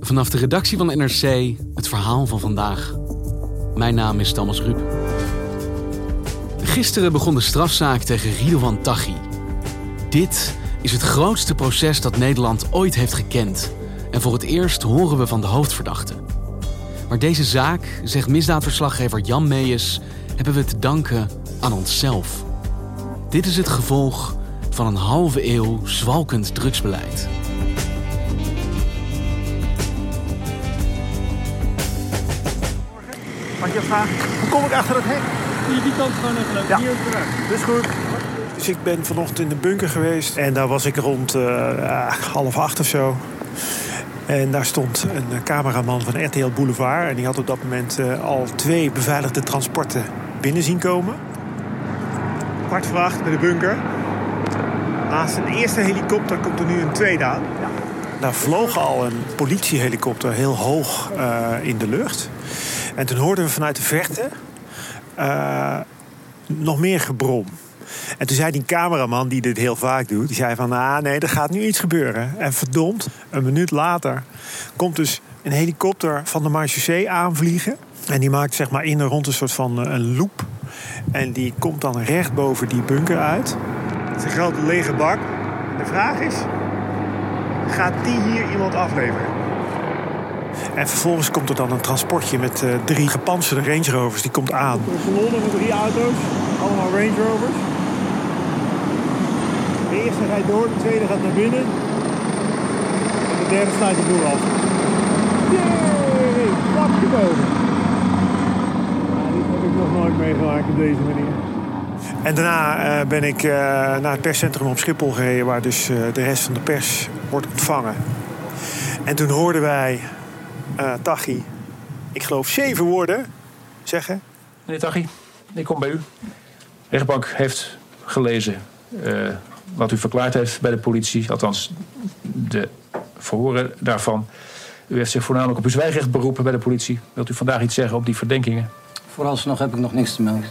Vanaf de redactie van NRC, het verhaal van vandaag. Mijn naam is Thomas Rueb. Gisteren begon de strafzaak tegen Ridouan Taghi. Dit is het grootste proces dat Nederland ooit heeft gekend. En voor het eerst horen we van de hoofdverdachte. Maar deze zaak, zegt misdaadverslaggever Jan Meeus, hebben we te danken aan onszelf. Dit is het gevolg van een halve eeuw zwalkend drugsbeleid. Mag je vragen, hoe kom ik achter het hek? Die kant gewoon even lopen, ja. Hier op de weg. Dus goed. Dus ik ben vanochtend in de bunker geweest en daar was ik rond 7:30 of zo. En daar stond een cameraman van RTL Boulevard. En die had op dat moment al 2 beveiligde transporten binnen zien komen. 7:15 bij de bunker. Naast een eerste helikopter komt er nu een tweede aan. Ja. Daar vloog al een politiehelikopter heel hoog in de lucht. En toen hoorden we vanuit de verte nog meer gebrom. En toen zei die cameraman, die dit heel vaak doet, die zei van, nee, er gaat nu iets gebeuren. En verdomd, een minuut later komt dus een helikopter van de marechaussee aanvliegen. En die maakt zeg maar in en rond een soort van een loop. En die komt dan recht boven die bunker uit. Het is een grote lege bak. De vraag is, gaat die hier iemand afleveren? En vervolgens komt er dan een transportje met 3 gepantserde Range Rovers. Die komt aan. Een kolonne met 3 auto's, allemaal Range Rovers. De eerste rijdt door, de tweede gaat naar binnen. En de derde sluit de boel af. Jee, vlakje boven. Nou, dit heb ik nog nooit meegemaakt op deze manier. En daarna ben ik naar het perscentrum op Schiphol gereden, waar dus de rest van de pers wordt ontvangen. En toen hoorden wij Taghi, ik geloof 7 woorden zeggen. Meneer Taghi, ik kom bij u. De rechtbank heeft gelezen wat u verklaard heeft bij de politie. Althans, de verhoren daarvan. U heeft zich voornamelijk op uw zwijgrecht beroepen bij de politie. Wilt u vandaag iets zeggen op die verdenkingen? Vooralsnog heb ik nog niks te melden.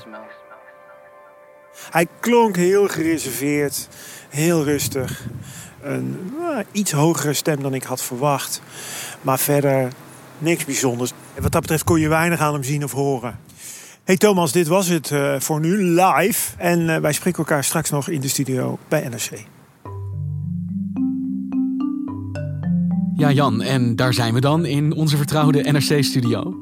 Hij klonk heel gereserveerd, heel rustig. Een iets hogere stem dan ik had verwacht. Maar verder niks bijzonders. En wat dat betreft kon je weinig aan hem zien of horen. Hey Thomas, dit was het voor nu live. En wij spreken elkaar straks nog in de studio bij NRC. Ja Jan, en daar zijn we dan in onze vertrouwde NRC-studio.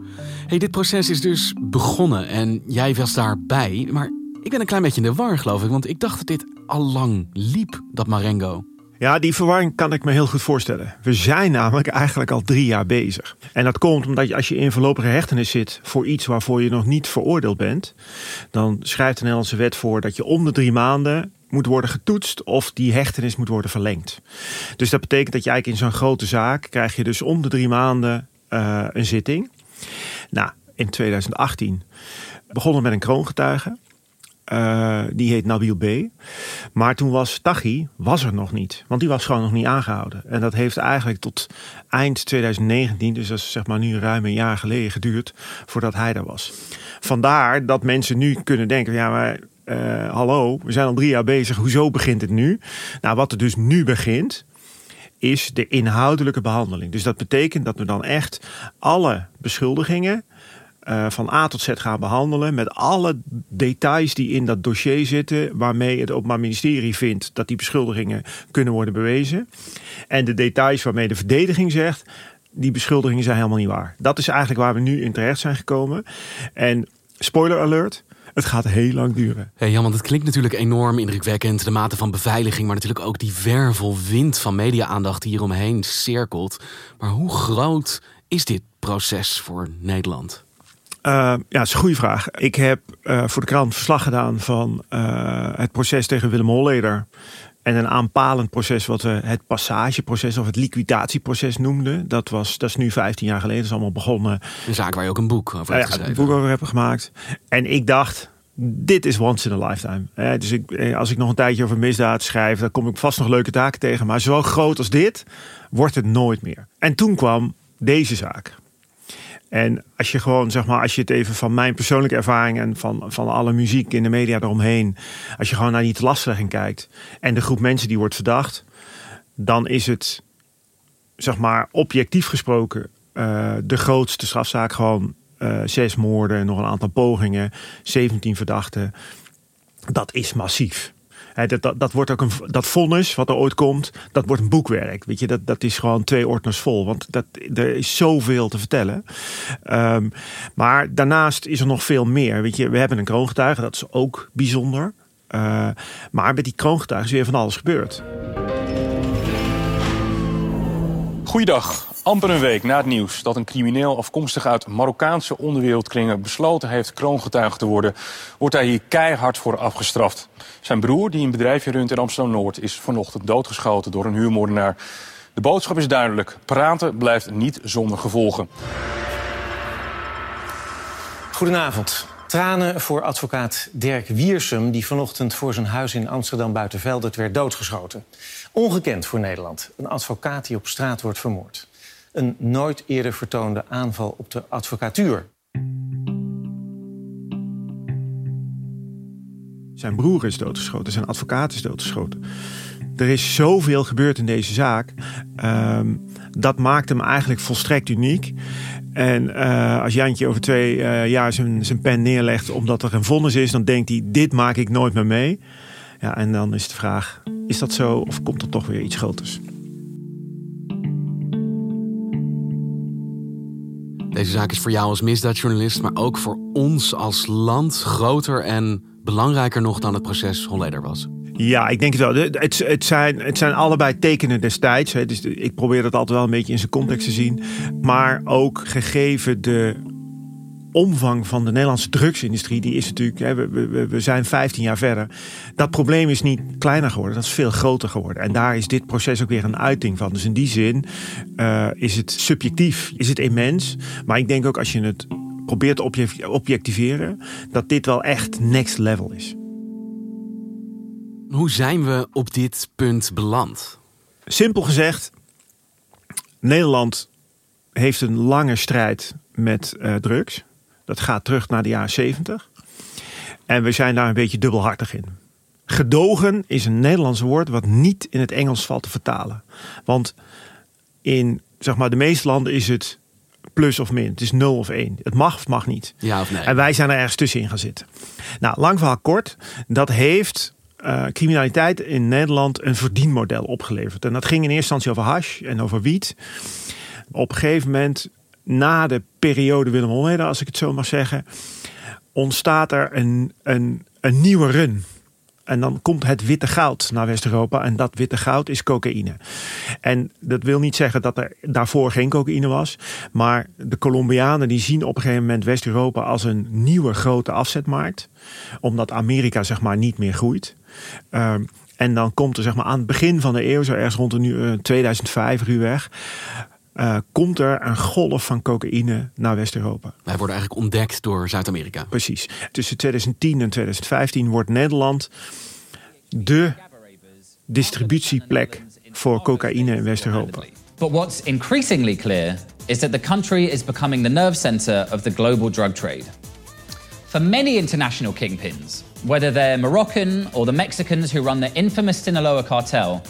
Hey, dit proces is dus begonnen en jij was daarbij. Maar ik ben een klein beetje in de war, geloof ik. Want ik dacht dat dit al lang liep, dat Marengo. Ja, die verwarring kan ik me heel goed voorstellen. We zijn namelijk eigenlijk al 3 jaar bezig. En dat komt omdat als je in voorlopige hechtenis zit voor iets waarvoor je nog niet veroordeeld bent, dan schrijft de Nederlandse wet voor dat je om de 3 maanden moet worden getoetst of die hechtenis moet worden verlengd. Dus dat betekent dat je eigenlijk in zo'n grote zaak krijg je dus om de 3 maanden een zitting. Nou, in 2018 begonnen we met een kroongetuige. Die heet Nabil B. Maar toen was Taghi er nog niet. Want die was gewoon nog niet aangehouden. En dat heeft eigenlijk tot eind 2019, dus dat is zeg maar nu ruim een jaar geleden geduurd, voordat hij daar was. Vandaar dat mensen nu kunnen denken, ja maar hallo, we zijn al 3 jaar bezig, hoezo begint het nu? Nou, wat er dus nu begint is de inhoudelijke behandeling. Dus dat betekent dat we dan echt alle beschuldigingen van A tot Z gaan behandelen met alle details die in dat dossier zitten, waarmee het Openbaar Ministerie vindt dat die beschuldigingen kunnen worden bewezen. En de details waarmee de verdediging zegt, die beschuldigingen zijn helemaal niet waar. Dat is eigenlijk waar we nu in terecht zijn gekomen. En spoiler alert, het gaat heel lang duren. Hey Jan, want het klinkt natuurlijk enorm indrukwekkend, de mate van beveiliging, maar natuurlijk ook die wervelwind van media-aandacht die hieromheen cirkelt. Maar hoe groot is dit proces voor Nederland? Ja, dat is een goede vraag. Ik heb voor de krant verslag gedaan van het proces tegen Willem Holleeder. En een aanpalend proces wat we het passageproces of het liquidatieproces noemden. Dat is nu 15 jaar geleden, dat is allemaal begonnen. Een zaak waar je ook een boek over hebt geschreven. Een boek over heb gemaakt. En ik dacht, dit is once in a lifetime. Dus als ik nog een tijdje over misdaad schrijf, dan kom ik vast nog leuke taken tegen. Maar zo groot als dit wordt het nooit meer. En toen kwam deze zaak. En als je gewoon, zeg maar, als je het even van mijn persoonlijke ervaring en van alle muziek in de media eromheen, als je gewoon naar die telastiging kijkt en de groep mensen die wordt verdacht, dan is het, zeg maar, objectief gesproken de grootste strafzaak. Gewoon 6 moorden, nog een aantal pogingen, 17 verdachten. Dat is massief. Dat wordt ook dat vonnis wat er ooit komt, dat wordt een boekwerk. Weet je, dat is gewoon 2 ordners vol. Want er is zoveel te vertellen. Maar daarnaast is er nog veel meer. Weet je, we hebben een kroongetuige, dat is ook bijzonder. Maar met die kroongetuige is weer van alles gebeurd. Goeiedag. Amper een week na het nieuws dat een crimineel afkomstig uit Marokkaanse onderwereldkringen besloten heeft kroongetuige te worden, wordt hij hier keihard voor afgestraft. Zijn broer, die een bedrijfje runt in Amsterdam-Noord, is vanochtend doodgeschoten door een huurmoordenaar. De boodschap is duidelijk. Praten blijft niet zonder gevolgen. Goedenavond. Tranen voor advocaat Dirk Wiersum, die vanochtend voor zijn huis in Amsterdam-Buitenveldert werd doodgeschoten. Ongekend voor Nederland. Een advocaat die op straat wordt vermoord. Een nooit eerder vertoonde aanval op de advocatuur. Zijn broer is doodgeschoten, zijn advocaat is doodgeschoten. Er is zoveel gebeurd in deze zaak. Dat maakt hem eigenlijk volstrekt uniek. En als Jantje over 2 jaar zijn pen neerlegt omdat er een vonnis is, dan denkt hij, dit maak ik nooit meer mee. Ja, en dan is de vraag, is dat zo of komt er toch weer iets groters? Deze zaak is voor jou als misdaadjournalist, maar ook voor ons als land groter en belangrijker nog dan het proces Holleeder was. Ja, ik denk het wel. Het zijn allebei tekenen destijds. Hè. Dus ik probeer dat altijd wel een beetje in zijn context te zien. Maar ook gegeven de omvang van de Nederlandse drugsindustrie, die is natuurlijk, hè, we zijn 15 jaar verder. Dat probleem is niet kleiner geworden, dat is veel groter geworden. En daar is dit proces ook weer een uiting van. Dus in die zin is het subjectief, is het immens. Maar ik denk ook als je het probeert te objectiveren, dat dit wel echt next level is. Hoe zijn we op dit punt beland? Simpel gezegd, Nederland heeft een lange strijd met drugs. Dat gaat terug naar de jaren 70. En we zijn daar een beetje dubbelhartig in. Gedogen is een Nederlands woord wat niet in het Engels valt te vertalen. Want in, zeg maar, de meeste landen is het plus of min. Het is 0 of 1. Het mag of mag niet. Ja of nee. En wij zijn er ergens tussenin gaan zitten. Nou, lang verhaal kort. Dat heeft criminaliteit in Nederland een verdienmodel opgeleverd. En dat ging in eerste instantie over hash en over wiet. Op een gegeven moment, na de periode Willem Holleeder, als ik het zo mag zeggen, ontstaat er een nieuwe run. En dan komt het witte goud naar West-Europa. En dat witte goud is cocaïne. En dat wil niet zeggen dat er daarvoor geen cocaïne was. Maar de Colombianen die zien op een gegeven moment West-Europa als een nieuwe grote afzetmarkt. Omdat Amerika, zeg maar, niet meer groeit. En dan komt er, zeg maar, aan het begin van de eeuw, zo ergens rond 2005 ruwweg, komt er een golf van cocaïne naar West-Europa. Wij worden eigenlijk ontdekt door Zuid-Amerika. Precies. Tussen 2010 en 2015 wordt Nederland de distributieplek voor cocaïne in West-Europa. But what's increasingly clear is that the country is becoming the nerve center of the global drug trade. For many international kingpins, whether they're Moroccan or the Mexicans who run the infamous Sinaloa cartel,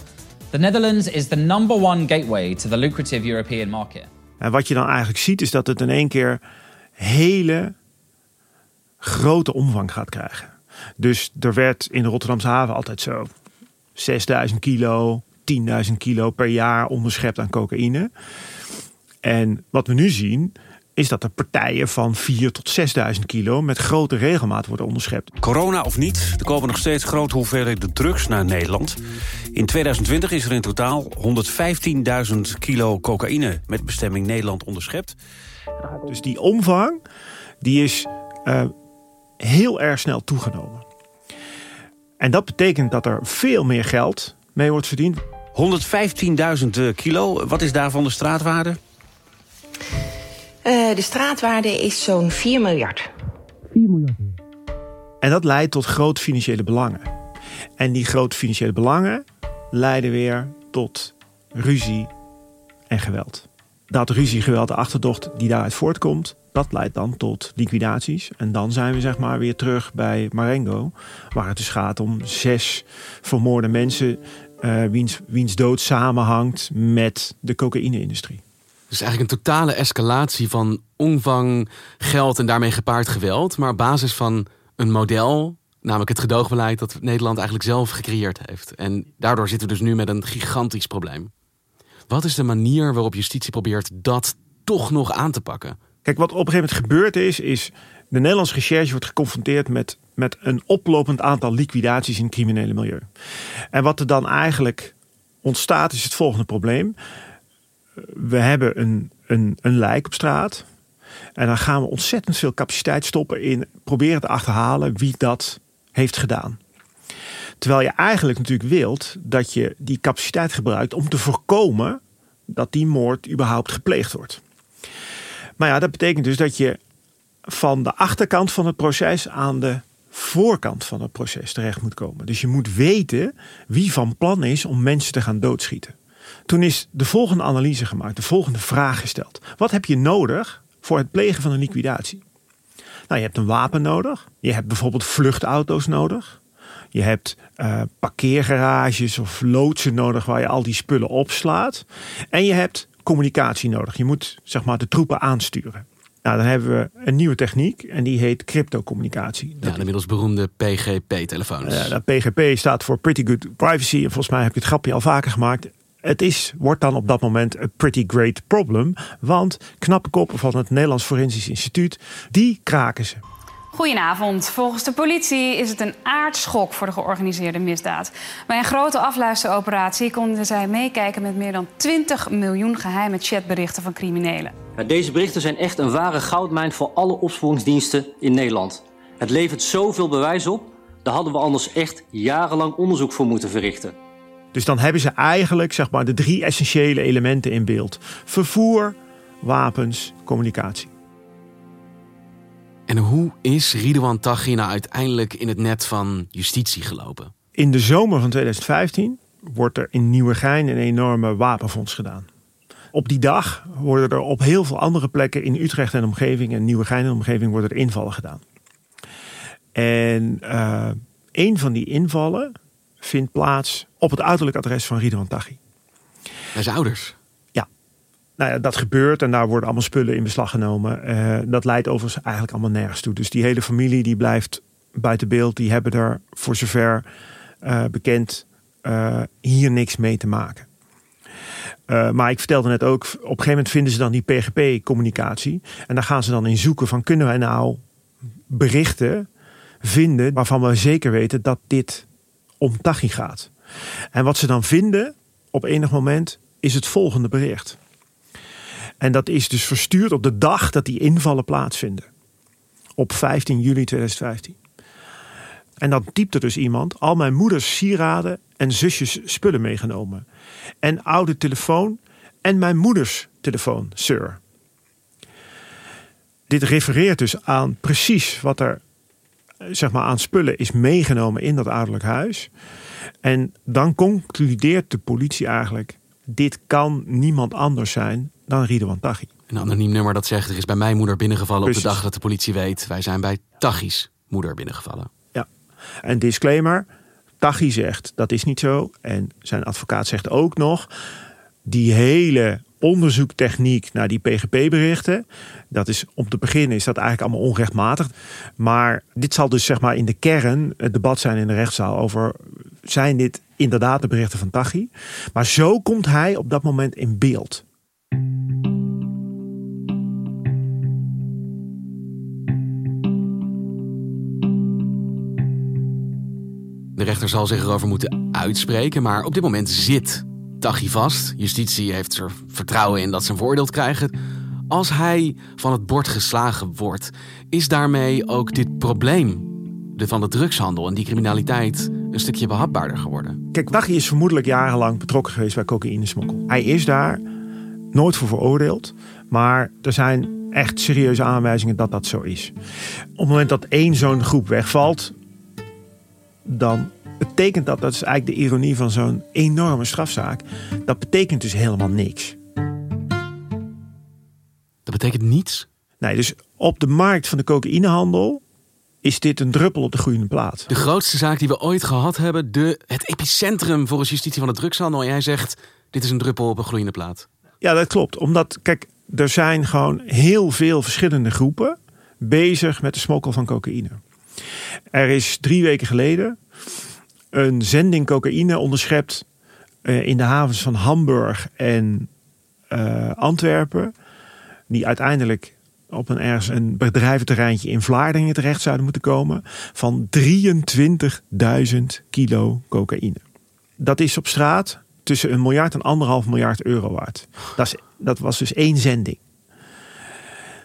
the Netherlands is the #1 gateway to the lucrative European market. En wat je dan eigenlijk ziet is dat het in één keer hele grote omvang gaat krijgen. Dus er werd in de Rotterdamse haven altijd zo 6.000 kilo, 10.000 kilo per jaar onderschept aan cocaïne. En wat we nu zien is dat er partijen van 4.000 tot 6.000 kilo met grote regelmaat worden onderschept. Corona of niet, er komen nog steeds grote hoeveelheden drugs naar Nederland. In 2020 is er in totaal 115.000 kilo cocaïne met bestemming Nederland onderschept. Dus die omvang die is heel erg snel toegenomen. En dat betekent dat er veel meer geld mee wordt verdiend. 115.000 kilo, wat is daarvan de straatwaarde? De straatwaarde is zo'n 4 miljard. 4 miljard. En dat leidt tot groot financiële belangen. En die groot financiële belangen leiden weer tot ruzie en geweld. Dat ruzie, geweld, de achterdocht die daaruit voortkomt, dat leidt dan tot liquidaties. En dan zijn we weer terug bij Marengo, waar het dus gaat om 6 vermoorde mensen, wiens dood samenhangt met de cocaïne-industrie. Dus eigenlijk een totale escalatie van omvang, geld en daarmee gepaard geweld, maar op basis van een model, namelijk het gedoogbeleid dat Nederland eigenlijk zelf gecreëerd heeft. En daardoor zitten we dus nu met een gigantisch probleem. Wat is de manier waarop justitie probeert dat toch nog aan te pakken? Kijk, wat op een gegeven moment gebeurd is de Nederlandse recherche wordt geconfronteerd met een oplopend aantal liquidaties in het criminele milieu. En wat er dan eigenlijk ontstaat is het volgende probleem. We hebben een lijk op straat. En dan gaan we ontzettend veel capaciteit stoppen in proberen te achterhalen wie dat heeft gedaan. Terwijl je eigenlijk natuurlijk wilt dat je die capaciteit gebruikt om te voorkomen dat die moord überhaupt gepleegd wordt. Maar ja, dat betekent dus dat je van de achterkant van het proces aan de voorkant van het proces terecht moet komen. Dus je moet weten wie van plan is om mensen te gaan doodschieten. Toen is de volgende analyse gemaakt, de volgende vraag gesteld. Wat heb je nodig voor het plegen van een liquidatie? Nou, je hebt een wapen nodig. Je hebt bijvoorbeeld vluchtauto's nodig. Je hebt parkeergarages of loodsen nodig waar je al die spullen opslaat. En je hebt communicatie nodig. Je moet de troepen aansturen. Nou, dan hebben we een nieuwe techniek en die heet cryptocommunicatie. Ja, inmiddels beroemde PGP-telefoons. Dat PGP staat voor Pretty Good Privacy. En volgens mij heb ik het grapje al vaker gemaakt. Het wordt dan op dat moment een pretty great problem. Want knappe koppen van het Nederlands Forensisch Instituut, die kraken ze. Goedenavond. Volgens de politie is het een aardschok voor de georganiseerde misdaad. Bij een grote afluisteroperatie konden zij meekijken met meer dan 20 miljoen geheime chatberichten van criminelen. Deze berichten zijn echt een ware goudmijn voor alle opsporingsdiensten in Nederland. Het levert zoveel bewijs op, daar hadden we anders echt jarenlang onderzoek voor moeten verrichten. Dus dan hebben ze eigenlijk de 3 essentiële elementen in beeld. Vervoer, wapens, communicatie. En hoe is Ridouan Taghi uiteindelijk in het net van justitie gelopen? In de zomer van 2015 wordt er in Nieuwegein een enorme wapenfonds gedaan. Op die dag worden er op heel veel andere plekken in Utrecht en omgeving en Nieuwegein en omgeving worden er invallen gedaan. En een van die invallen vindt plaats op het uiterlijk adres van Ridouan Taghi. Bij zijn ouders? Ja. Nou ja, dat gebeurt en daar worden allemaal spullen in beslag genomen. Dat leidt overigens eigenlijk allemaal nergens toe. Dus die hele familie die blijft buiten beeld. Die hebben er voor zover bekend hier niks mee te maken. Maar ik vertelde net ook, op een gegeven moment vinden ze dan die PGP-communicatie. En daar gaan ze dan in zoeken van kunnen wij nou berichten vinden waarvan we zeker weten dat dit om Taghi gaat. En wat ze dan vinden op enig moment is het volgende bericht. En dat is dus verstuurd op de dag dat die invallen plaatsvinden. Op 15 juli 2015. En dan typte dus iemand: al mijn moeders sieraden en zusjes spullen meegenomen. En oude telefoon en mijn moeders telefoon, sir. Dit refereert dus aan precies wat er aan spullen is meegenomen in dat ouderlijk huis. En dan concludeert de politie eigenlijk: dit kan niemand anders zijn dan Ridouan Taghi. Een anoniem nummer dat zegt: er is bij mijn moeder binnengevallen. Precies. Op de dag dat de politie weet, wij zijn bij Taghi's moeder binnengevallen. Ja, en disclaimer: Taghi zegt dat is niet zo. En zijn advocaat zegt ook nog: die hele onderzoektechniek naar die PGP-berichten, dat is om te beginnen is dat eigenlijk allemaal onrechtmatig. Maar dit zal dus in de kern het debat zijn in de rechtszaal over: zijn dit inderdaad de berichten van Taghi? Maar zo komt hij op dat moment in beeld. De rechter zal zich erover moeten uitspreken, maar op dit moment zit Taghi vast. Justitie heeft er vertrouwen in dat ze een voordeel krijgen. Als hij van het bord geslagen wordt, is daarmee ook dit probleem van de drugshandel en die criminaliteit een stukje behapbaarder geworden. Kijk, Taghi is vermoedelijk jarenlang betrokken geweest bij cocaïnesmokkel. Hij is daar nooit voor veroordeeld, maar er zijn echt serieuze aanwijzingen dat dat zo is. Op het moment dat één zo'n groep wegvalt, dan betekent dat, dat is eigenlijk de ironie van zo'n enorme strafzaak, dat betekent dus helemaal niks. Dat betekent niets? Nee, dus op de markt van de cocaïnehandel is dit een druppel op de groeiende plaat. De grootste zaak die we ooit gehad hebben, het epicentrum volgens justitie van de drugshandel. En jij zegt, dit is een druppel op een groeiende plaat. Ja, dat klopt. Omdat, kijk, er zijn gewoon heel veel verschillende groepen bezig met de smokkel van cocaïne. Er is 3 weken geleden een zending cocaïne onderschept in de havens van Hamburg en Antwerpen. Die uiteindelijk op een bedrijventerreintje in Vlaardingen terecht zouden moeten komen, van 23.000 kilo cocaïne. Dat is op straat tussen 1 miljard en 1,5 miljard euro waard. Dat was dus 1 zending.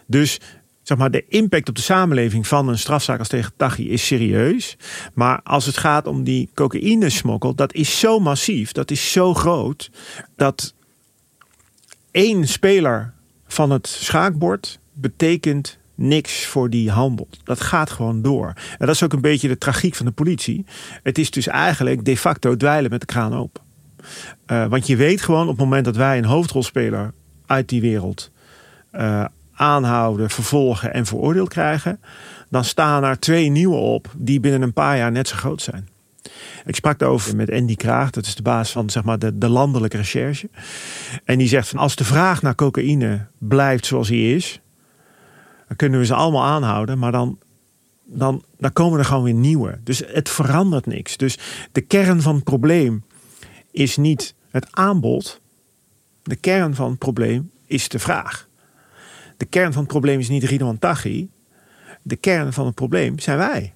Dus zeg maar, de impact op de samenleving van een strafzaak als tegen Taghi is serieus. Maar als het gaat om die cocaïnesmokkel, dat is zo massief, dat is zo groot, dat 1 speler van het schaakbord betekent niks voor die handel. Dat gaat gewoon door. En dat is ook een beetje de tragiek van de politie. Het is dus eigenlijk de facto dweilen met de kraan open. Want je weet gewoon, op het moment dat wij een hoofdrolspeler uit die wereld aanhouden, vervolgen en veroordeeld krijgen, dan staan er 2 nieuwe op die binnen een paar jaar net zo groot zijn. Ik sprak daarover met Andy Kraag, dat is de baas van, zeg maar, de landelijke recherche. En die zegt van, als de vraag naar cocaïne blijft zoals die is, dan kunnen we ze allemaal aanhouden, maar dan komen er gewoon weer nieuwe. Dus het verandert niks. Dus de kern van het probleem is niet het aanbod. De kern van het probleem is de vraag. De kern van het probleem is niet Ridouan Taghi. De kern van het probleem zijn wij.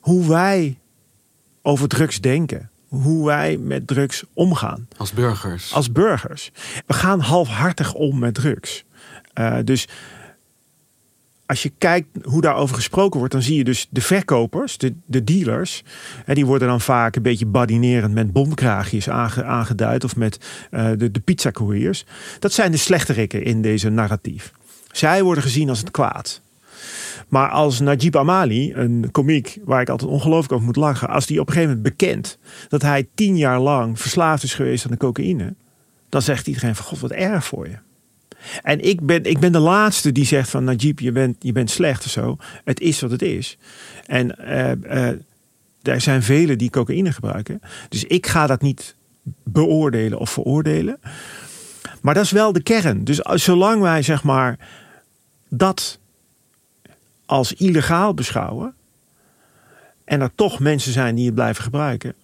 Hoe wij over drugs denken. Hoe wij met drugs omgaan. Als burgers. Als burgers. We gaan halfhartig om met drugs. Dus als je kijkt hoe daarover gesproken wordt, dan zie je dus de verkopers, de dealers. Hè, die worden dan vaak een beetje badinerend met bomkraagjes aangeduid. Of met de pizzacouriers. Dat zijn de slechterikken in deze narratief. Zij worden gezien als het kwaad. Maar als Najib Amali, een komiek waar ik altijd ongelooflijk over moet lachen, als die op een gegeven moment bekent dat hij 10 jaar lang verslaafd is geweest aan de cocaïne, dan zegt iedereen van, god, wat erg voor je. En ik ben de laatste die zegt van, Najib, je bent slecht of zo. Het is wat het is. En er zijn velen die cocaïne gebruiken. Dus ik ga dat niet beoordelen of veroordelen. Maar dat is wel de kern. Dus zolang wij, zeg maar, dat als illegaal beschouwen en er toch mensen zijn die het blijven gebruiken,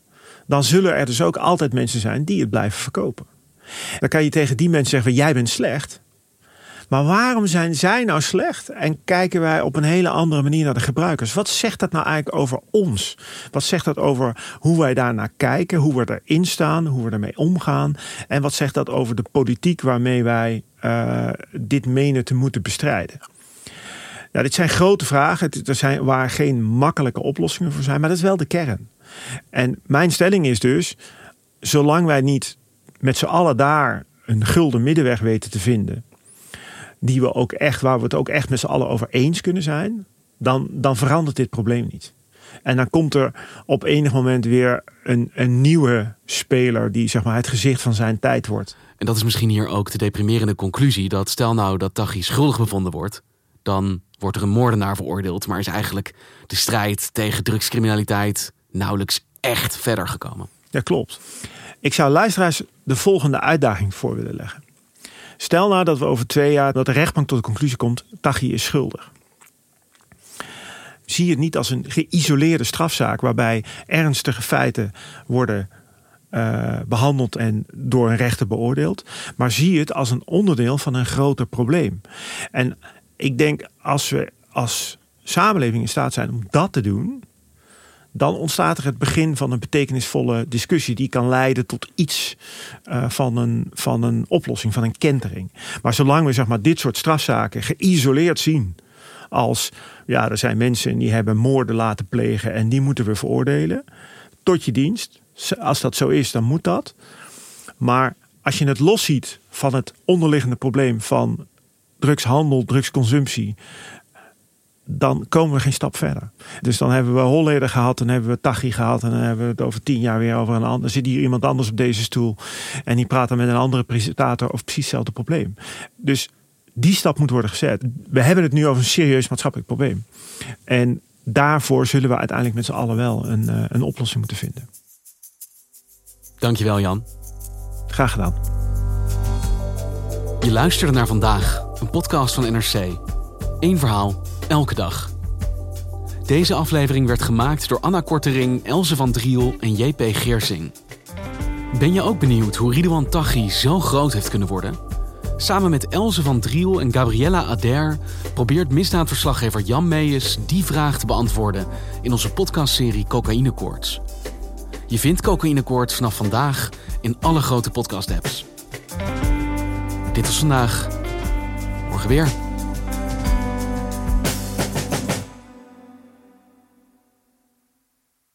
dan zullen er dus ook altijd mensen zijn die het blijven verkopen. Dan kan je tegen die mensen zeggen, jij bent slecht. Maar waarom zijn zij nou slecht? En kijken wij op een hele andere manier naar de gebruikers? Wat zegt dat nou eigenlijk over ons? Wat zegt dat over hoe wij daarnaar kijken? Hoe we erin staan? Hoe we ermee omgaan? En wat zegt dat over de politiek waarmee wij dit menen te moeten bestrijden? Nou, dit zijn grote vragen waar geen makkelijke oplossingen voor zijn. Maar dat is wel de kern. En mijn stelling is dus, zolang wij niet met z'n allen daar een gulden middenweg weten te vinden, waar we het ook echt met z'n allen over eens kunnen zijn, dan verandert dit probleem niet. En dan komt er op enig moment weer een nieuwe speler die, zeg maar, het gezicht van zijn tijd wordt. En dat is misschien hier ook de deprimerende conclusie, dat stel nou dat Taghi schuldig bevonden wordt, dan wordt er een moordenaar veroordeeld, maar is eigenlijk de strijd tegen drugscriminaliteit nauwelijks echt verder gekomen. Ja, klopt. Ik zou luisteraars de volgende uitdaging voor willen leggen. Stel nou dat we over 2 jaar, dat de rechtbank tot de conclusie komt, Taghi is schuldig. Zie het niet als een geïsoleerde strafzaak waarbij ernstige feiten worden behandeld en door een rechter beoordeeld. Maar zie het als een onderdeel van een groter probleem. En ik denk, als we als samenleving in staat zijn om dat te doen, dan ontstaat er het begin van een betekenisvolle discussie die kan leiden tot iets van een oplossing, van een kentering. Maar zolang we, zeg maar, dit soort strafzaken geïsoleerd zien als, ja, er zijn mensen die hebben moorden laten plegen en die moeten we veroordelen, tot je dienst. Als dat zo is, dan moet dat. Maar als je het los ziet van het onderliggende probleem van drugshandel, drugsconsumptie, dan komen we geen stap verder. Dus dan hebben we Holleeder gehad, dan hebben we Taghi gehad, en dan hebben we het over 10 jaar weer over een ander. Dan zit hier iemand anders op deze stoel en die praat dan met een andere presentator over precies hetzelfde probleem. Dus die stap moet worden gezet. We hebben het nu over een serieus maatschappelijk probleem. En daarvoor zullen we uiteindelijk met z'n allen wel een oplossing moeten vinden. Dankjewel, Jan. Graag gedaan. Je luistert naar Vandaag, een podcast van NRC. Eén verhaal, elke dag. Deze aflevering werd gemaakt door Anna Korterink, Elze van Driel en JP Geersing. Ben je ook benieuwd hoe Ridouan Taghi zo groot heeft kunnen worden? Samen met Elze van Driel en Gabriella Adèr probeert misdaadverslaggever Jan Meeus die vraag te beantwoorden in onze podcastserie Cocaïnekoorts. Je vindt Cocaïnekoorts vanaf vandaag in alle grote podcast-apps. Dit was Vandaag. Morgen weer.